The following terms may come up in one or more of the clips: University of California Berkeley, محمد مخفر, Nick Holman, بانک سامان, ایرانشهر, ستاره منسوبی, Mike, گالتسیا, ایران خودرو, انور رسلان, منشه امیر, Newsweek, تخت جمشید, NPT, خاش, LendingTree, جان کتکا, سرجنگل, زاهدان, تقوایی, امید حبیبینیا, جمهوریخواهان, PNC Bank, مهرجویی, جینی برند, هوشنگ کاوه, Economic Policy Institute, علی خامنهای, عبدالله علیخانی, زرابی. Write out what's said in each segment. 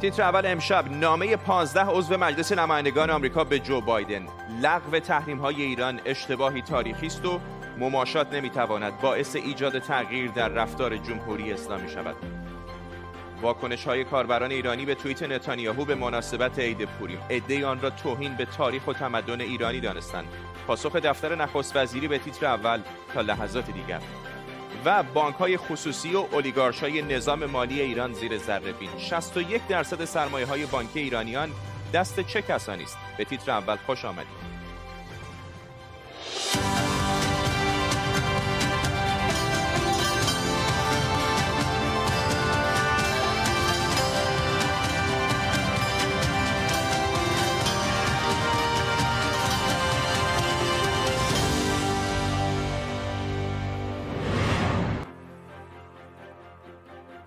تیتر اول امشب: نامه 15 عضو مجلس نمایندگان آمریکا به جو بایدن، لغو تحریم‌های ایران اشتباهی تاریخی است و مماشات نمی‌تواند باعث ایجاد تغییر در رفتار جمهوری اسلامی شود. واکنش‌های کاربران ایرانی به توییت نتانیاهو به مناسبت عید پوریم، عده‌ای آن را توهین به تاریخ و تمدن ایرانی دانستند. پاسخ دفتر نخست وزیری به تیتر اول. تا لحظات دیگر. و بانک‌های خصوصی و اولیگارش‌های نظام مالی ایران زیر ذره‌بین، 61% سرمایه‌های بانکی ایرانیان دست چه کسانی است؟ به تیتر اول خوش آمدید.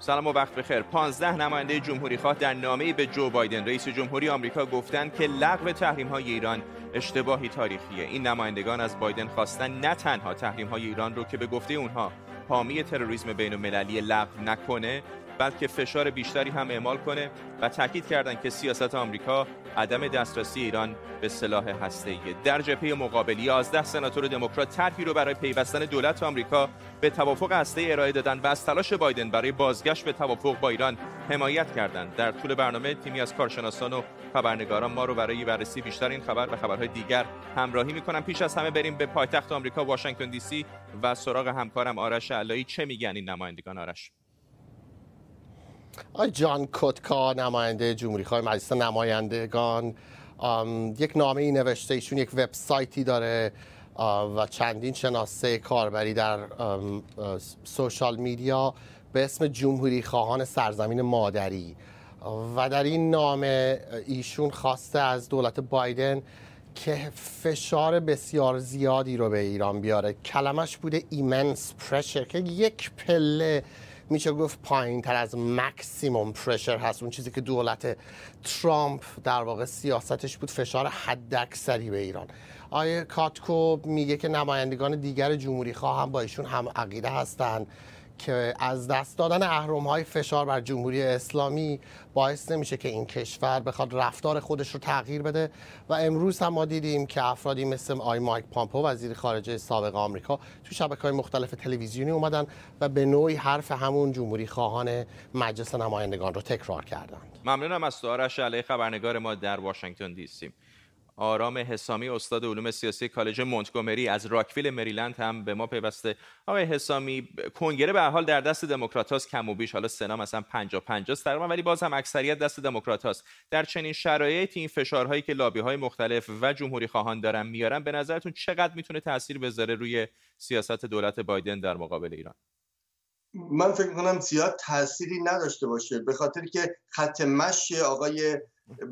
سلام و وقت بخیر. 15 نماینده جمهوریخواه در نامه‌ای به جو بایدن رئیس جمهوری آمریکا گفتند که لغو تحریم‌های ایران اشتباهی تاریخیه. این نمایندگان از بایدن خواستند نه تنها تحریم‌های ایران رو که به گفته اونها حامی تروریسم بین‌المللی لغو نکنه، بلکه فشار بیشتری هم اعمال کنه و تاکید کردند که سیاست آمریکا عدم دسترسی ایران به سلاح هسته‌ای. در جبهه مقابل 11 سناتور دموکرات طرحی رو برای پیوستن دولت آمریکا به توافق هسته‌ای ارائه دادند و از تلاش بایدن برای بازگشت به توافق با ایران حمایت کردند. در طول برنامه تیمی از کارشناسان و خبرنگاران ما رو برای بررسی بیشتر این خبر و خبرهای دیگر همراهی می‌کنن. پیش از همه بریم به پایتخت آمریکا واشنگتن دی سی و سراغ همکارم آرش علایی. چه میگن این نمایندگان آرش؟ جان کتکا نماینده جمهوریخواه مجلس نمایندگان یک نامه‌ای نوشته. ایشون یک وبسایتی داره و چندین شناسه کاربری در سوشال میدیا به اسم جمهوریخواهان سرزمین مادری، و در این نامه ایشون خواسته از دولت بایدن که فشار بسیار زیادی رو به ایران بیاره. کلمش بوده ایمنس پرشر، که یک پله میشه گفت پایین تر از مکسیموم پرشر هست، اون چیزی که دولت ترامپ در واقع سیاستش بود، فشار حداکثری به ایران. آیه کاتکو میگه که نمایندگان دیگر جمهوری خواه هم با ایشون هم عقیده هستند که از دست دادن اهرم‌های فشار بر جمهوری اسلامی باعث نمیشه که این کشور بخواد رفتار خودش رو تغییر بده. و امروز هم ما دیدیم که افرادی مثل مایک پامپو وزیر خارجه سابق آمریکا تو شبکه‌های مختلف تلویزیونی اومدن و به نوعی حرف همون جمهوری خواهان مجلس نمایندگان رو تکرار کردند. ممنونم از آرش علایی خبرنگار ما در واشنگتن دی سی. آرام حسامی استاد علوم سیاسی کالج مونتگومری از راکویل مریلند هم به ما پیوسته. آقای حسامی، کنگره به هر حال در دست دموکرات‌هاست کم و بیش، حالا سنا مثلا 50-50 است تقریبا، ولی باز هم اکثریت دست دموکرات‌هاست. در چنین شرایطی این فشارهایی که لابی‌های مختلف و جمهوری خواهان دارن میارن، به نظرتون چقدر میتونه تاثیر بذاره روی سیاست دولت بایدن در مقابل ایران؟ من فکر می‌کنم زیاد تأثیری نداشته باشه، به خاطر که خط مشی آقای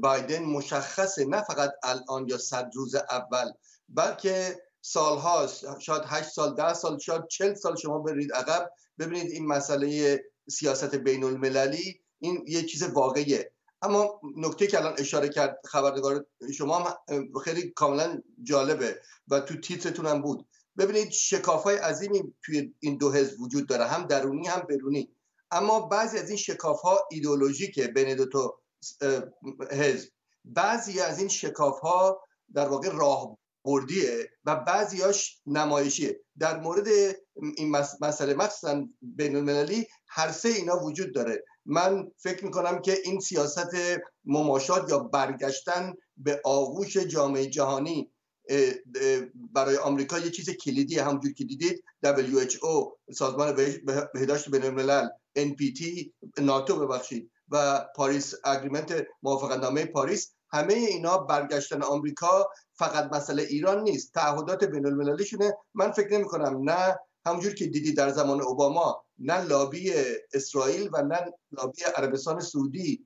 بایدن مشخصه، نه فقط الان یا 100 روز اول، بلکه سالهاست، شاید 8 سال، 10 سال، شاید 40 سال شما برید عقب ببینید این مسئله سیاست بین المللی این یه چیز واقعیه. اما نکته که الان اشاره کرد خبرنگار شما خیلی کاملا جالبه و تو تیترتون هم بود. ببینید شکاف‌های عظیمی توی این دو حزب وجود داره، هم درونی هم بیرونی، اما بعضی از این شکاف‌ها ایدئولوژیکه بین دو تا حزب، بعضی از این شکاف ها در واقع راهبردیه و بعضیاش نمایشیه. در مورد این مسئله مخصوصا بین المللی هر سه اینا وجود داره. من فکر میکنم که این سیاست مماشات یا برگشتن به آغوش جامعه جهانی برای آمریکا یه چیز کلیدیه. همونجور که دیدید WHO، سازمان بهداشت بین الملل، NPT، ناتو ببخشید، و پاریس اگریمنت، موافقتنامه پاریس، همه اینا برگشتن آمریکا فقط مسئله ایران نیست، تعهدات بین المللی شونه. من فکر نمی کنم، نه همونجور که دیدی در زمان اوباما، نه لابی اسرائیل و نه لابی عربستان سعودی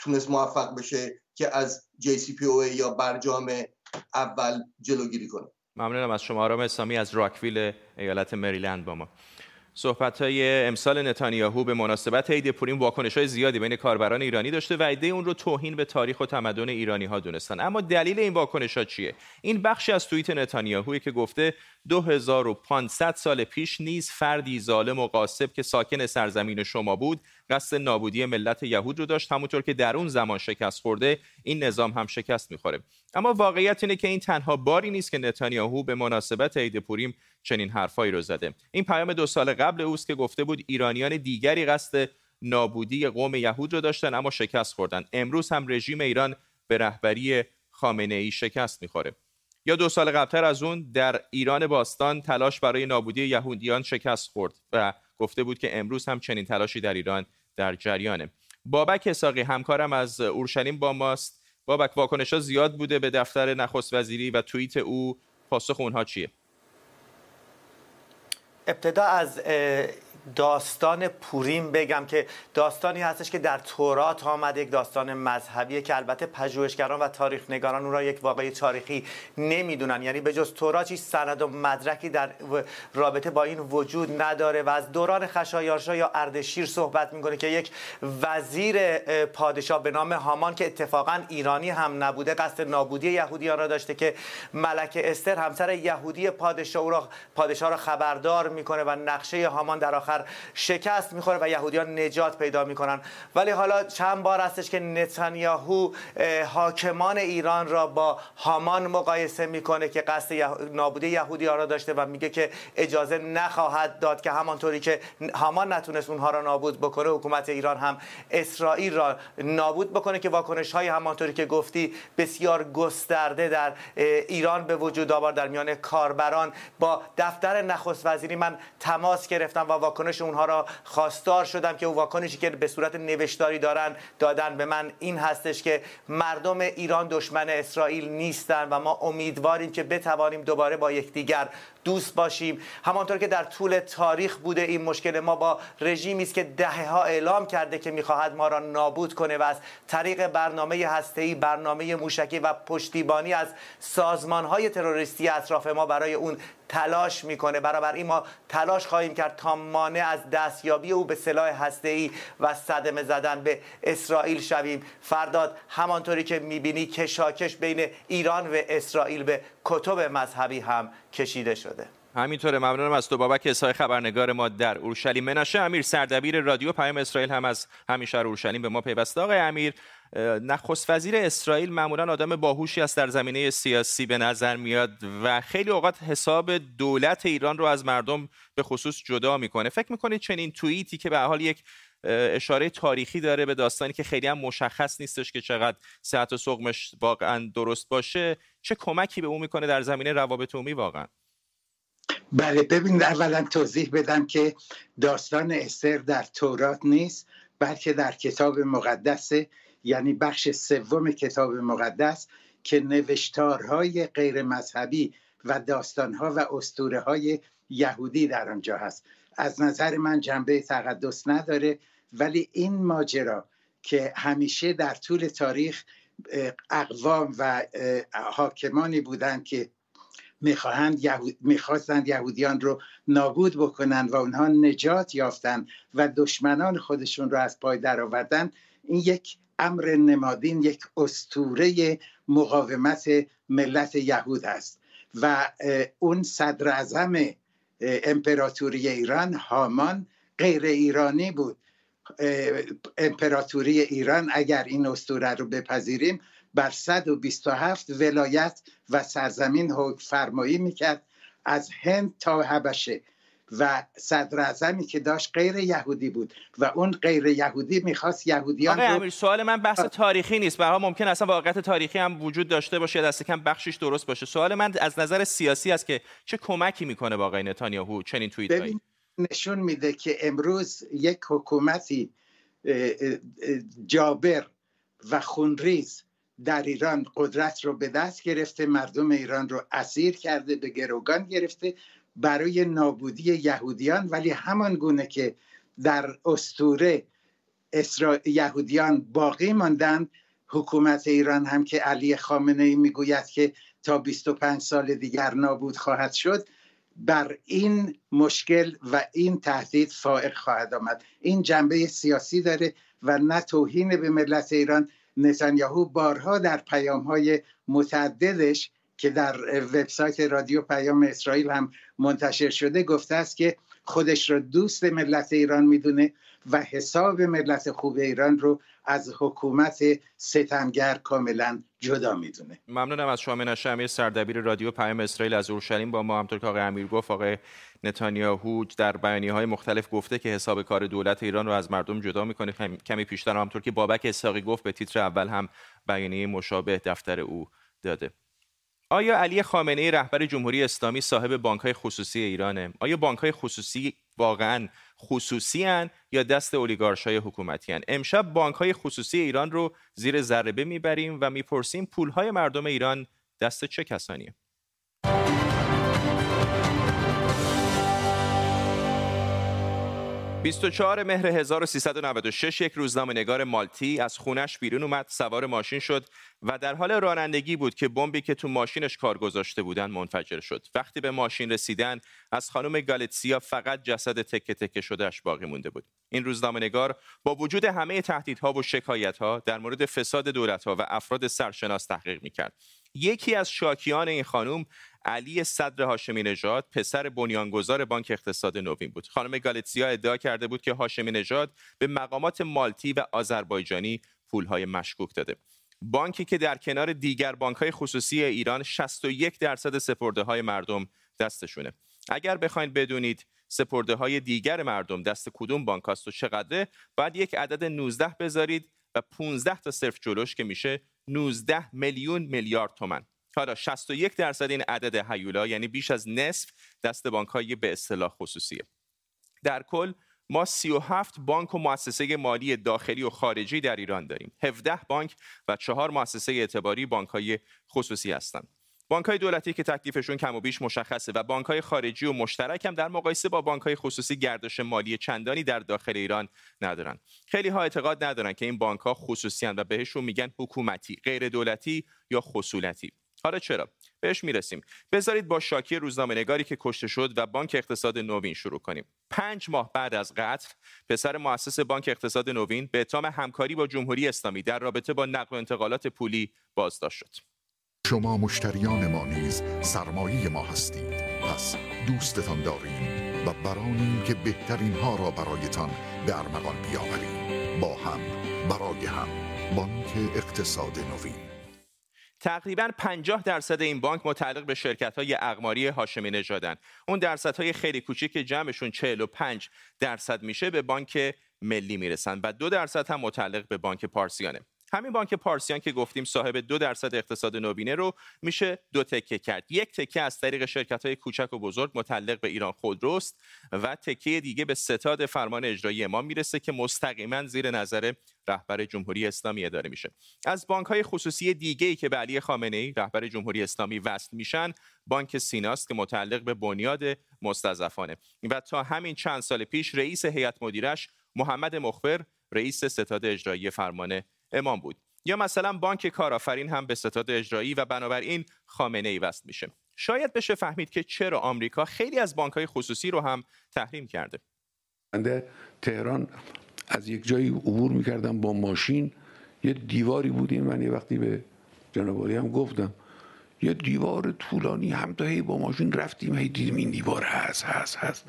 تونست موفق بشه که از JCPOA یا برجام اول جلوگیری کنه. ممنونم از شما. آرام اسلامی از راکویل ایالت مریلند با ما. صحبت‌های امسال نتانیاهو به مناسبت عید پوریم واکنش‌های زیادی بین کاربران ایرانی داشته و ایده اون رو توهین به تاریخ و تمدن ایرانی‌ها دونستن. اما دلیل این واکنش‌ها چیه؟ این بخشی از توییت نتانیاهویی که گفته 2500 سال پیش نیز فردی ظالم و غاصب که ساکن سرزمین شما بود قصد نابودی ملت یهود رو داشت، همونطور که در اون زمان شکست خورده این نظام هم شکست می‌خوره. اما واقعیت اینه که این تنها باری نیست که نتانیاهو به مناسبت عید پوریم چنین حرفایی رو زده. این پیام 2 سال قبل اوست که گفته بود ایرانیان دیگری قصد نابودی قوم یهود رو داشتن اما شکست خوردن. امروز هم رژیم ایران به رهبری خامنه‌ای شکست می‌خوره. یا 2 سال قبلتر از اون در ایران باستان تلاش برای نابودی یهودیان شکست خورد و گفته بود که امروز هم چنین تلاشی در ایران در جریانه. بابک اساقی همکارم از اورشلیم با ماست. بابک، واکنش‌ها زیاد بوده به دفتر نخست وزیری و توییت او، پاسخ اونها چیه؟ ابتدا از داستان پوریم بگم که داستانی هستش که در تورات آمده، یک داستان مذهبیه که البته پژوهشگران و تاریخ نگاران اون را یک واقعه تاریخی نمیدونن، یعنی به جز تورات هیچ سند و مدرکی در رابطه با این وجود نداره. و از دوران خشایارشا یا اردشیر صحبت میکنه که یک وزیر پادشاه به نام هامان که اتفاقا ایرانی هم نبوده قصد نابودی یهودیان را داشته که ملکه استر همسر یهودی پادشاه او را خبردار میکنه و نقشه هامان در آخر شکست میخوره و یهودیان نجات پیدا میکنن. ولی حالا چند بار هستش که نتانیاهو حاکمان ایران را با هامان مقایسه میکنه که قصد نابودی یهودیان را داشته و میگه که اجازه نخواهد داد که همانطوری که هامان نتونست اونها را نابود بکنه، حکومت ایران هم اسرائیل را نابود بکنه، که واکنش های همانطوری که گفتی بسیار گسترده در ایران به وجود آورد. در میان کاربران با دفتر نخست وزیری من تماس گرفتم و واکنش اونها را خواستار شدم که اون واکنشی که به صورت نوشتاری دادن به من این هستش که مردم ایران دشمن اسرائیل نیستن و ما امیدواریم که بتوانیم دوباره با یکدیگر دوست باشیم. همانطور که در طول تاریخ بوده، این مشکل ما با رژیمی است که دهه‌ها اعلام کرده که میخواهد ما را نابود کنه و از طریق برنامه هسته‌ای، برنامه موشکی و پشتیبانی از سازمان‌های تروریستی اطراف ما برای اون تلاش میکنه. بنابراین ما تلاش خواهیم کرد تا مانع از دستیابی او به سلاح هسته‌ای و صدمه زدن به اسرائیل شویم. فرداد همانطوری که میبینی کشاکش بین ایران و اسرائیل به کتب مذهبی هم کشیده شده. همینطوره، ممنونم از تو بابک اسای خبرنگار ما در اورشلیم. منشه امیر سردبیر رادیو پیام اسرائیل هم از همین شهر اورشلیم به ما پیوسته. آقای امیر، نخست وزیر اسرائیل معمولا آدم باهوشی است، در زمینه سیاسی به نظر میاد و خیلی اوقات حساب دولت ایران رو از مردم به خصوص جدا میکنه. فکر میکنید چنین توییتی که به حال یک اشاره تاریخی داره به داستانی که خیلی هم مشخص نیستش که چقدر صحت و سقمش واقعا درست باشه، چه کمکی به اون میکنه در زمینه روابط عمومی واقعا؟ بله، ببین اولا توضیح بدم که داستان استر در تورات نیست بلکه در کتاب مقدسه، یعنی بخش 3 کتاب مقدس که نوشتارهای غیر مذهبی و داستانها و اسطوره‌های یهودی در آنجا هست. از نظر من جنبه تقدس نداره، ولی این ماجرا که همیشه در طول تاریخ اقوام و حاکمانی بودند که میخواستند یهودیان رو نابود بکنن و اونها نجات یافتن و دشمنان خودشون رو از پای در آوردن، این یک امر نمادین، یک اسطوره مقاومت ملت یهود است. و اون صدر اعظم امپراتوری ایران هامان غیر ایرانی بود. امپراتوری ایران اگر این اسطوره رو بپذیریم بر 127 ولایت و سرزمین حکم فرمایی میکرد از هند تا حبشه و صدراعظمی که داشت غیر یهودی بود و اون غیر یهودی میخواست یهودیان. آقای امیر، سوال من بحث تاریخی نیست، برای ممکن اصلا واقعیت تاریخی هم وجود داشته باشه، دست کم بخشش درست باشه. سوال من از نظر سیاسی است که چه کمکی میکنه با آقای نتانیاهو چنین توییتایی؟ نشون میده که امروز یک حکومتی جابر و خونریز در ایران قدرت رو به دست گرفته، مردم ایران رو اسیر کرده، به گروگان گرفته برای نابودی یهودیان. ولی همان گونه که در اسطوره یهودیان باقی ماندند، حکومت ایران هم که علی خامنه ای میگوید که تا 25 سال دیگر نابود خواهد شد، بر این مشکل و این تهدید فائق خواهد آمد. این جنبه سیاسی داره و نه توهین به ملت ایران. نتانیاهو بارها در پیام‌های متعددش که در وبسایت رادیو پیام اسرائیل هم منتشر شده گفته است که خودش را دوست ملت ایران میدونه و حساب ملت خوب ایران رو از حکومت ستمگر کاملا جدا میدونه. ممنونم از شاه منشه امیر سردبیر رادیو پیام اسرائیل از اورشلیم. با ما همطور که آقای امیر گفت، آقای نتانیاهو در بیانیه‌های مختلف گفته که حساب کار دولت ایران رو از مردم جدا میکنه. کمی پیشتر همطور که بابک اسحاقی گفت به تیتر اول هم بیانیه مشابه دفتر او داده. آیا علی خامنه‌ای رهبر جمهوری اسلامی صاحب بانک‌های خصوصی ایرانه؟ آیا بانک‌های خصوصی واقعاً خصوصی هن یا دست اولیگارش‌های حکومتی هن؟ امشب بانک‌های خصوصی ایران رو زیر ذره‌بین میبریم و میپرسیم پول‌های مردم ایران دست چه کسانیه؟ بیست 24 مهر 1396 یک روزنامه‌نگار مالتی از خونش بیرون اومد، سوار ماشین شد و در حال رانندگی بود که بمبی که تو ماشینش کار گذاشته بودن منفجر شد. وقتی به ماشین رسیدن از خانم گالتسیا فقط جسد تکه تکه شدهش باقی مونده بود. این روزنامه‌نگار با وجود همه تهدیدها و شکایت‌ها در مورد فساد دولت‌ها و افراد سرشناس تحقیق می‌کرد. یکی از شاکیان این خانم علی صدر هاشمی نژاد، پسر بنیانگذار بانک اقتصاد نوین بود. خانم گالتسیا ادعا کرده بود که هاشمی نژاد به مقامات مالتی و آذربایجانی پولهای مشکوک داده. بانکی که در کنار دیگر بانک‌های خصوصی ایران 61% سپرده‌های مردم دستشونه. اگر بخواید بدونید سپرده‌های دیگر مردم دست کدوم بانک است و چقدره، بعد یک عدد 19 بذارید و 15 تا صفر جلوش که میشه 19 میلیون میلیارد تومان. حالا 61% این عدد هیولا، یعنی بیش از نصف، دست بانک‌های به اصطلاح خصوصیه. در کل ما 37 بانک و مؤسسه مالی داخلی و خارجی در ایران داریم. 17 بانک و 4 مؤسسه اعتباری بانک‌های خصوصی هستند. بانک‌های دولتی که تکلیفشون کم و بیش مشخصه و بانک‌های خارجی و مشترک هم در مقایسه با بانک‌های خصوصی گردش مالی چندانی در داخل ایران ندارن. خیلی‌ها اعتقاد ندارن که این بانک‌ها خصوصی‌اند و بهشون میگن حکومتی، غیر دولتی یا خصولتی. حالا چرا؟ بهش میرسیم. بذارید با شاکی روزنامه‌نگاری که کشته شد و بانک اقتصاد نوین شروع کنیم. 5 ماه بعد از قتل، پسر مؤسس بانک اقتصاد نوین به اتهام همکاری با جمهوری اسلامی در رابطه با نقل و انتقالات پولی بازداشت شد. شما مشتریان ما نیز سرمایه ما هستید، پس دوستتان داریم و برانیم که بهترین ها را برایتان به ارمغان بیاوریم. با هم برای هم. بانک اقتصاد نوین. تقریباً 50% این بانک متعلق به شرکت‌های اقماری هاشمی نژادن. اون درصدهای خیلی کوچیک که جمعشون 45% میشه به بانک ملی میرسن و 2% هم متعلق به بانک پارسیانه. همین بانک پارسیان که گفتیم صاحب 2% اقتصاد نوینه رو میشه 2 تکه کرد. 1 تکه از طریق شرکت‌های کوچک و بزرگ متعلق به ایران خودروست و تکه دیگه به ستاد فرمان اجرایی امام میرسه که مستقیما زیر نظر رهبر جمهوری اسلامی اداره میشه. از بانک‌های خصوصی دیگه‌ای که به علی خامنه‌ای رهبر جمهوری اسلامی وصل میشن، بانک سیناست که متعلق به بنیاد مستضعفانه و تا همین چند سال پیش رئیس هیئت مدیرش محمد مخفر رئیس ستاد اجرایی فرمان امام بود. یا مثلا بانک کارآفرین هم به ستاد اجرایی و بنابراین خامنه‌ای وصل میشه. شاید بشه فهمید که چرا آمریکا خیلی از بانک‌های خصوصی رو هم تحریم کرده. بنده تهران از یک جایی عبور می‌کردم با ماشین، یه دیواری بود، من یه وقتی به جناب علی هم گفتم یه دیوار طولانی، هم تا هی با ماشین رفتیم هی دیدیم این دیوار هست.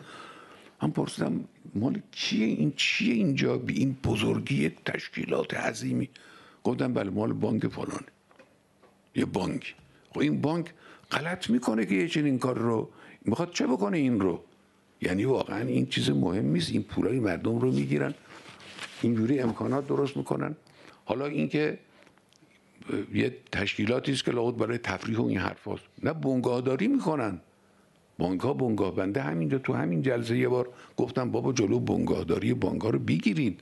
من پرسیدم مال کیه این؟ چیه اینجا به این بزرگی تشکیلات عظیمی؟ گفتم بله مال بانک فلانه. یه بانک. خب این بانک غلط میکنه که یه چنین کار رو میخواد چه بکنه این رو؟ یعنی واقعا این چیز مهم نیست، این پولای مردم رو میگیرن، اینجوری امکانات درست میکنن. حالا اینکه یه تشکیلاتی است که لابد برای تفریح و این حرفاست. نه، بنگاهداری میکنن. بنگاه بنده همینجا تو همین جلسه یه بار گفتم بابا جلو بنگاهداری بانک‌ها رو بگیرید.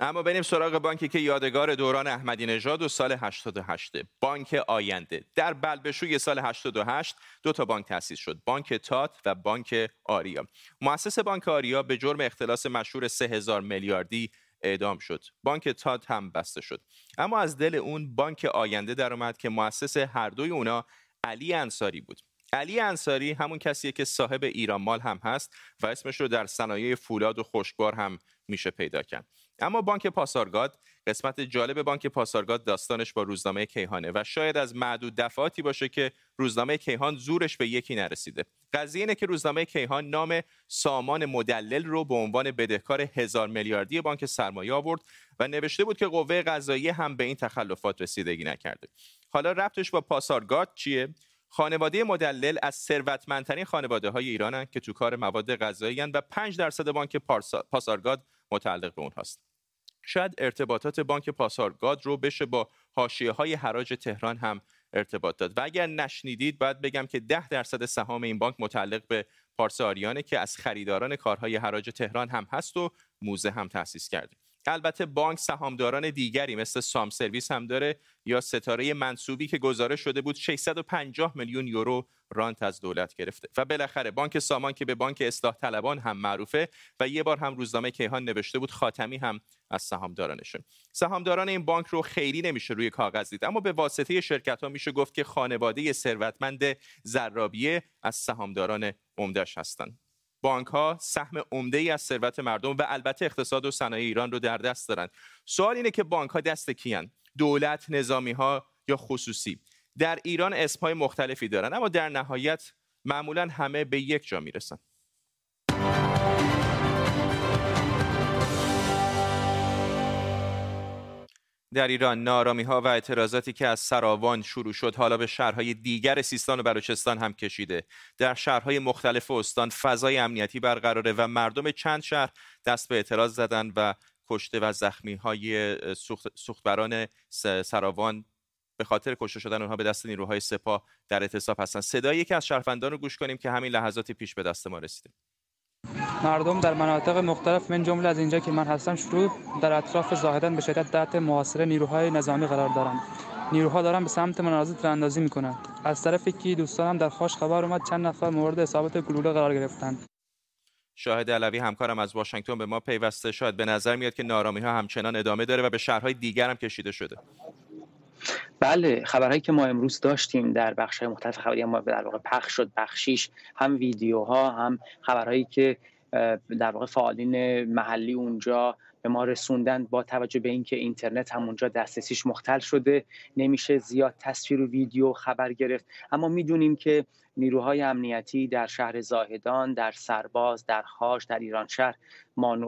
اما بریم سراغ بانکی که یادگار دوران احمدی نژاد و سال 88، بانک آینده. در بلبشوی سال 88 دو تا بانک تأسیس شد، بانک تات و بانک آریا. مؤسس بانک آریا به جرم اختلاس مشهور 3000 میلیاردی اعدام شد. بانک تات هم بسته شد. اما از دل اون بانک آینده درآمد که مؤسس هر دوی اونا علی انصاری بود. علی انصاری همون کسیه که صاحب ایرانمال هم هست و اسمش رو در صنایع فولاد و خشکبار هم میشه پیدا کرد. اما بانک پاسارگاد، قسمت جالب بانک پاسارگاد داستانش با روزنامه کیهانه و شاید از معدود دفعاتی باشه که روزنامه کیهان زورش به یکی نرسیده. قضیه اینه که روزنامه کیهان نام سامان مدلل رو به عنوان بدهکار 1000 میلیاردی بانک سرمایه آورد و نوشته بود که قوه قضاییه هم به این تخلفات رسیدگی نکرده. حالا ربطش با پاسارگاد چیه؟ خانواده مدلل از ثروتمندترین خانواده‌های ایرانن که تو کار مواد غذایی و 5% بانک پاسارگاد متعلق به اونهاست. شاید ارتباطات بانک پاسارگاد رو بشه با حاشیه‌های حراج تهران هم ارتباط داد. و اگر نشنیدید باید بگم که 10% سهام این بانک متعلق به پارسا آریانه که از خریداران کارهای حراج تهران هم هست و موزه هم تأسیس کرده. البته بانک سهامداران دیگری مثل سام سرویس هم داره یا ستاره منسوبی که گزارش شده بود 650 میلیون یورو رانت از دولت گرفته. و بالاخره بانک سامان که به بانک اصلاح طلبان هم معروفه و یه بار هم روزنامه کیهان نوشته بود خاتمی هم از سهامدارانشه. سهامداران این بانک رو خیلی نمیشه روی کاغذ دید، اما به واسطه شرکت‌ها میشه گفت که خانواده ثروتمند زرابیه از سهامداران عمده‌اش هستند. بانک‌ها سهم عمده‌ای از ثروت مردم و البته اقتصاد و صنایع ایران رو در دست دارند. سوال اینه که بانک‌ها دست کیان؟ دولت، نظامی‌ها یا خصوصی؟ در ایران اسم‌های مختلفی دارن اما در نهایت معمولاً همه به یک جا میرسن. در ایران نارامی‌ها و اعتراضاتی که از سراوان شروع شد حالا به شهرهای دیگر سیستان و بلوچستان هم کشیده. در شهرهای مختلف استان فضای امنیتی برقراره و مردم چند شهر دست به اعتراض زدند و کشته و زخمی‌های سوختبران سراوان به خاطر کشته شدن اونها به دست نیروهای سپاه در اعتصاب هستند. صدای یکی از شهروندان رو گوش کنیم که همین لحظاتی پیش به دست ما رسیده. مردم در مناطق مختلف من جمله از اینجا که من هستم شروع در اطراف ظاهراً به شدت تحت محاصره نیروهای نظامی قرار دارند. نیروها دارن به سمت منازل تیراندازی میکنند. از طرف یکی دوستانم در خاش خبر اومد چند نفر مورد اصابت گلوله قرار گرفتند. شاهد علوی همکارم از واشنگتن به ما پیوسته. شاید به نظر میاد که نارامی‌ها همچنان ادامه داره و به شهرهای دیگر هم کشیده شده. بله، خبرهایی که ما امروز داشتیم در بخش‌های مختلف خبری ما در واقع پخش شد، بخشیش هم ویدیوها هم خبرهایی که در واقع فعالین محلی اونجا به ما رسوندن. با توجه به اینکه اینترنت هم اونجا دسترسیش مختل شده نمیشه زیاد تصویر و ویدیو خبر گرفت، اما میدونیم که نیروهای امنیتی در شهر زاهدان، در سرباز، در خاش، در ایران شهر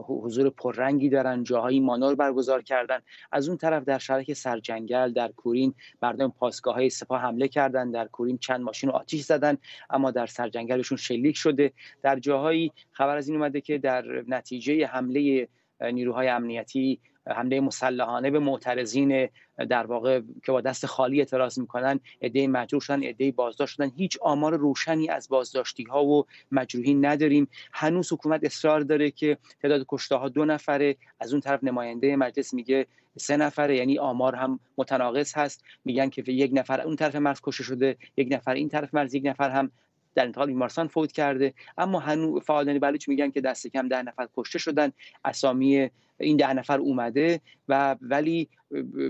حضور پررنگی دارن، جاهایی مانور برگزار کردن. از اون طرف در شهرک سرجنگل، در کورین مردم پاسگاه‌های سپاه حمله کردن، در کورین چند ماشین رو آتش زدن اما در سرجنگلشون شلیک شده. در جاهایی خبر از این اومده که در نتیجه حمله نیروهای امنیتی، حمله مسلحانه به معترضین در واقع که با دست خالی اعتراض میکنن، عده مجروح شدن، عده بازداشت شدن. هیچ آمار روشنی از بازداشتی ها و مجروحین نداریم. هنوز حکومت اصرار داره که تعداد کشته ها 2 نفره، از اون طرف نماینده مجلس میگه 3 نفره، یعنی آمار هم متناقض هست. میگن که 1 نفر اون طرف مرز کشته شده، 1 نفر این طرف مرز، 1 نفر هم در انتقال بیمارستان فوت کرده. اما هنوز فعالان بلوچ میگن که دست کم 10 نفر کشته شدن، اسامی این 10 نفر اومده و ولی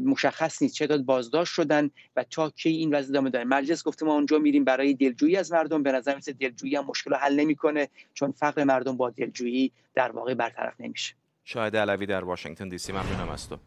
مشخص نیست چه تعداد بازداشت شدن و تا کی این وضع ادامه داره. مجلس گفته ما اونجا میریم برای دلجویی از مردم. به نظر میاد دلجویی هم مشکل رو حل نمیکنه، چون فقر مردم با دلجویی در واقع برطرف نمیشه. شاهد علوی در واشنگتن دی سی، ممنونم از تو.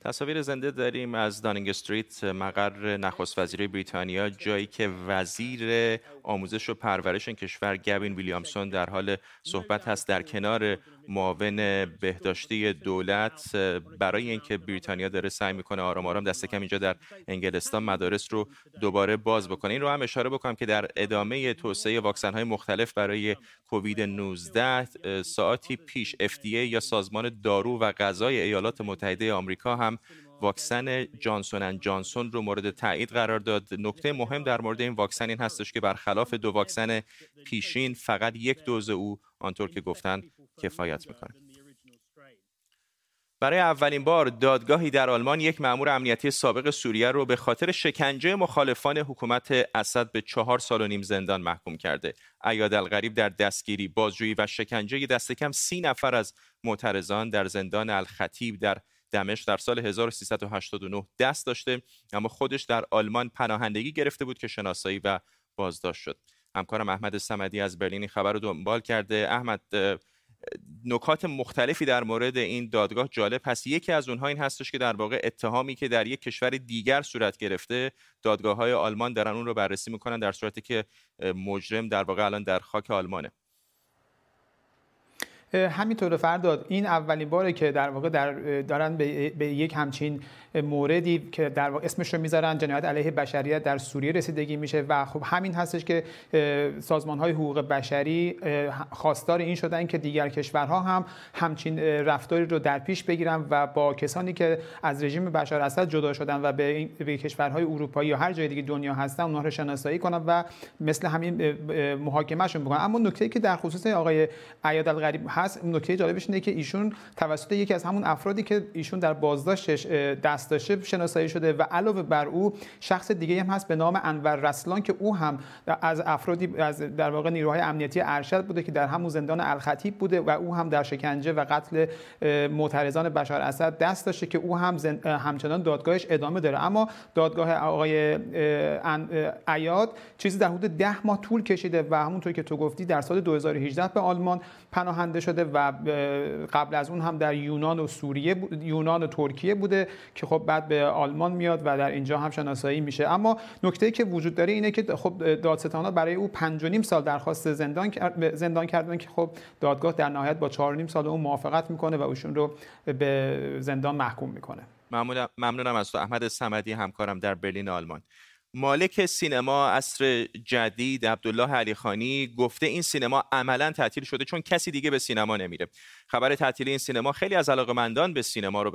تصاویر زنده داریم از دانینگ استریت، مقر نخست وزیر بریتانیا، جایی که وزیر آموزش و پرورش این کشور گاوین ویلیامسون در حال صحبت هست در کنار معاون بهداشتی دولت، برای اینکه بریتانیا داره سعی میکنه آرام آرام دست کم اینجا در انگلستان مدارس رو دوباره باز بکنه. این رو هم اشاره بکنم که در ادامه توسعه واکسن های مختلف برای کووید 19 ساعتی پیش FDA یا سازمان دارو و غذای ایالات متحده آمریکا هم واکسن جانسون اند جانسون رو مورد تایید قرار داد. نکته مهم در مورد این واکسن این هستش که برخلاف 2 واکسن پیشین فقط 1 دوز او آنطور که گفتن کفایت میکنه. برای اولین بار دادگاهی در آلمان یک مأمور امنیتی سابق سوریه رو به خاطر شکنجه مخالفان حکومت اسد به 4.5 سال زندان محکوم کرده. ایاد الغریب در دستگیری، بازجویی و شکنجه دست کم 30 نفر از معترضان در زندان الخطیب در دمشق در سال 1389 دست داشته، اما خودش در آلمان پناهندگی گرفته بود که شناسایی و بازداشت شد. همکارم احمد سمدی از برلین خبر رو دنبال کرده. احمد، نکات مختلفی در مورد این دادگاه جالب هست. یکی از اونها این هستش که در واقع اتهامی که در یک کشور دیگر صورت گرفته، دادگاه‌های آلمان دارن اون رو بررسی میکنن، در صورتی که مجرم در واقع الان در خاک آلمانه. همینطور فرداد، این اولین باره که در واقع دارن به یک همچین موردی که در واقع اسمش رو میذارن جنایت علیه بشریت در سوریه رسیدگی میشه و خب همین هستش که سازمان‌های حقوق بشری خواستار این شدن که دیگر کشورها هم همچین رفتاری رو در پیش بگیرن و با کسانی که از رژیم بشار اسد جدا شدن و به کشورهای اروپایی یا هر جای دیگه دنیا هستن اونها رو شناسایی کنن و مثل همین محاکمهشون بکنن. اما نکته‌ای که در خصوص آقای ایاد الغریب هست، نکته جالبش اینه که ایشون توسط یکی از همون افرادی که ایشون در بازداشتش دست داشته شناسایی شده و علاوه بر او شخص دیگه هم هست به نام انور رسلان که او هم از افرادی از در واقع نیروهای امنیتی ارشد بوده که در همون زندان الخطیب بوده و او هم در شکنجه و قتل معترضان بشار اسد دست داشته که او هم همچنان دادگاهش ادامه داره. اما دادگاه آقای ایاد چیزی در حدود 10 ماه طول کشیده و همونطور که تو گفتی در سال 2018 به آلمان پناهنده شده و قبل از اون هم در یونان و سوریه، یونان و ترکیه بوده که خب بعد به آلمان میاد و در اینجا هم شناسایی میشه. اما نکته‌ای که وجود داره اینه که خب دادستانا برای او 5.5 سال درخواست زندان کردن که خب دادگاه در نهایت با 4.5 سال اون موافقت میکنه و اوشون رو به زندان محکوم میکنه. ممنونم از تو احمد سمدی، همکارم در برلین آلمان. مالک سینما عصر جدید عبدالله علیخانی گفته این سینما عملا تعطیل شده چون کسی دیگه به سینما نمیره. خبر تعطیلی این سینما خیلی از علاقه‌مندان به سینما رو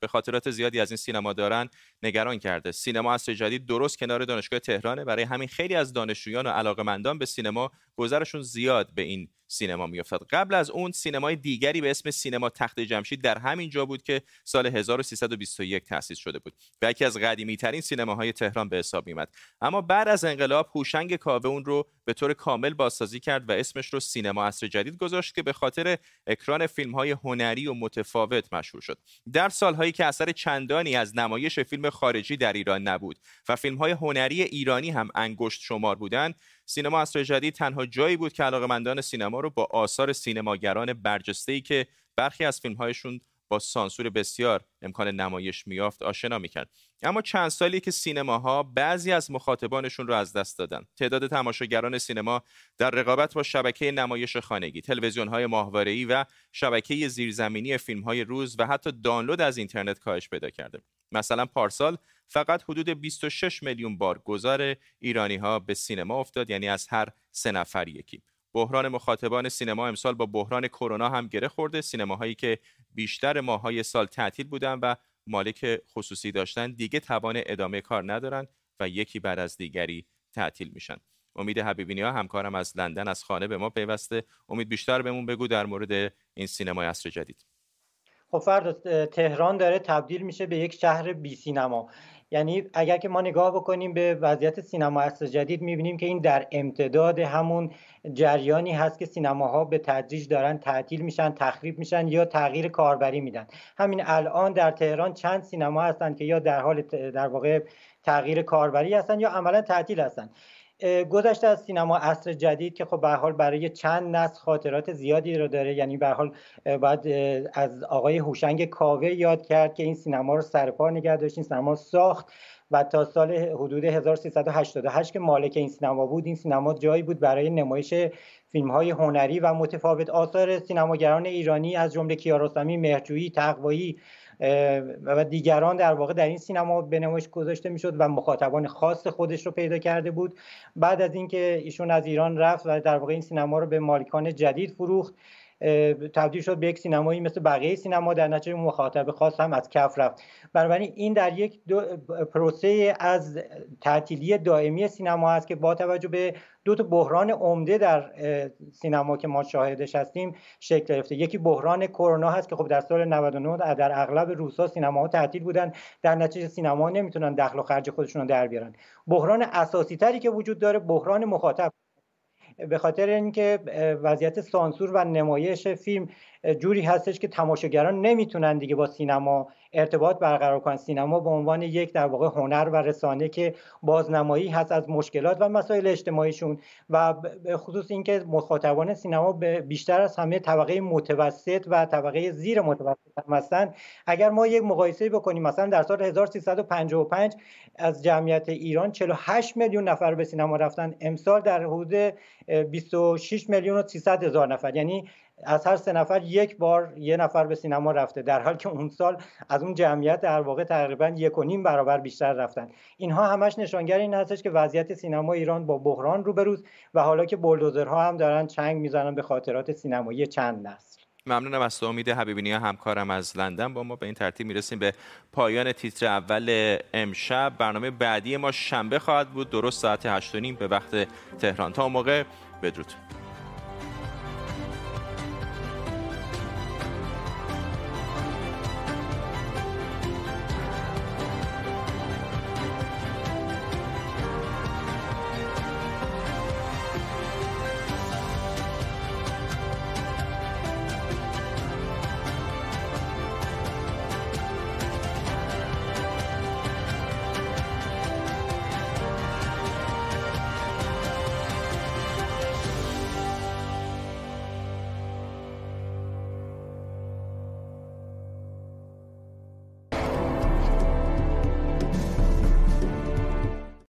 به خاطرات زیادی از این سینما دارن نگران کرده. سینما عصر جدید درست کنار دانشگاه تهرانه، برای همین خیلی از دانشجویان و علاقه‌مندان به سینما گذرشون زیاد به این سینما میافتاد. قبل از اون سینمای دیگری به اسم سینما تخت جمشید در همین جا بود که سال 1321 تأسیس شده بود و یکی از قدیمی‌ترین سینماهای تهران به حساب می‌آمد. اما بعد از انقلاب هوشنگ کاوه اون رو به طور کامل بازسازی کرد و اسمش رو سینما عصر جدید گذاشت که به خاطر اکران فیلم‌های هنری و متفاوت مشهور شد. در سال‌هایی که اثر چندانی از نمایش فیلم خارجی در ایران نبود و فیلم‌های هنری ایرانی هم انگشت شمار بودند، سینما عصر جدید تنها جایی بود که علاقه‌مندان سینما رو با آثار سینماگران برجسته‌ای که برخی از فیلم‌هایشون با سانسور بسیار امکان نمایش میافت آشنا میکرد. اما چند سالی که سینماها بعضی از مخاطبانشون رو از دست دادن. تعداد تماشاگران سینما در رقابت با شبکه نمایش خانگی، تلویزیون‌های ماهواره‌ای و شبکه زیرزمینی فیلم‌های روز و حتی دانلود از اینترنت کاهش پیدا کرده. مثلا پارسال فقط حدود 26 میلیون بار گذار ایرانی‌ها به سینما افتاد، یعنی از هر 3 نفر یکی. بحران مخاطبان سینما امسال با بحران کرونا هم گره خورده. سینماهایی که بیشتر ماهای سال تعطیل بودن و مالک خصوصی داشتن دیگه توان ادامه کار ندارن و یکی بعد از دیگری تعطیل میشن. امید حبیبینیا همکارم از لندن از خانه به ما پیوسته. امید، بیشتر بهمون بگو در مورد این سینمای عصر جدید. خب فردا، تهران داره تبدیل میشه به یک شهر بی سینما. یعنی اگر که ما نگاه بکنیم به وضعیت سینما عصر جدید می‌بینیم که این در امتداد همون جریانی هست که سینماها به تدریج دارن تعطیل میشن، تخریب میشن یا تغییر کاربری میدن. همین الان در تهران چند سینما هستن که یا در حال در واقع تغییر کاربری هستن یا عملا تعطیل هستن. گذشته از سینما عصر جدید که خب به هر حال برای چند نسل خاطرات زیادی رو داره، یعنی به هر حال باید از آقای هوشنگ کاوه یاد کرد که این سینما رو سرپا نگه داشت، این سینما ساخت و تا سال حدود 1388 که مالک این سینما بود، این سینما جایی بود برای نمایش فیلم‌های هنری و متفاوت. آثار سینماگران ایرانی از جمله کیارستمی، مهرجویی، تقوایی و دیگران در واقع در این سینما به نمایش گذاشته میشد و مخاطبان خاص خودش رو پیدا کرده بود. بعد از اینکه ایشون از ایران رفت و در واقع این سینما رو به مالکان جدید فروخت، تبدیل شد به یک سینمایی مثل بقیه سینما، در نتیجه مخاطب خاص هم از کف رفت. بنابراین این در یک پروسه از تعطیلی دائمی سینما است که با توجه به دو تا بحران عمده در سینما که ما شاهدش هستیم شکل گرفته. یکی بحران کرونا هست که خب در سال 99 در اغلب روستا سینماها تعطیل بودن، در نتیجه سینما نمیتونن دخل و خرج خودشون رو در بیارن. بحران اساسی تری که وجود داره بحران مخاطب، به خاطر اینکه وضعیت سانسور و نمایش فیلم جوری هستش که تماشاگران نمیتونن دیگه با سینما ارتباط برقرار کنن. سینما به عنوان یک در واقع هنر و رسانه که بازنمایی هست از مشکلات و مسائل اجتماعیشون و به خصوص اینکه مخاطبان سینما بیشتر از همه طبقه متوسط و طبقه زیر متوسط هستند. اگر ما یک مقایسه بکنیم، مثلا در سال 1355 از جمعیت ایران 48 میلیون نفر به سینما رفتن، امسال در حدود 26 میلیون و 300 هزار نفر، یعنی از هر سه نفر یک بار یه نفر به سینما رفته، در حالی که اون سال از اون جمعیت در واقع تقریبا 1.5 برابر بیشتر رفتن. اینها همش نشانگر این هستش که وضعیت سینما ایران با بحران روبروست و حالا که بولدوزرها هم دارن چنگ میزنن به خاطرات سینمایی چند نسل. ممنونم از تو امید حبیبینیا، همکارم از لندن. با ما به این ترتیب میرسیم به پایان تیتر اول امشب. برنامه بعدی ما شنبه خواهد بود درست ساعت 8:30 به وقت تهران. تا موقع بدرود.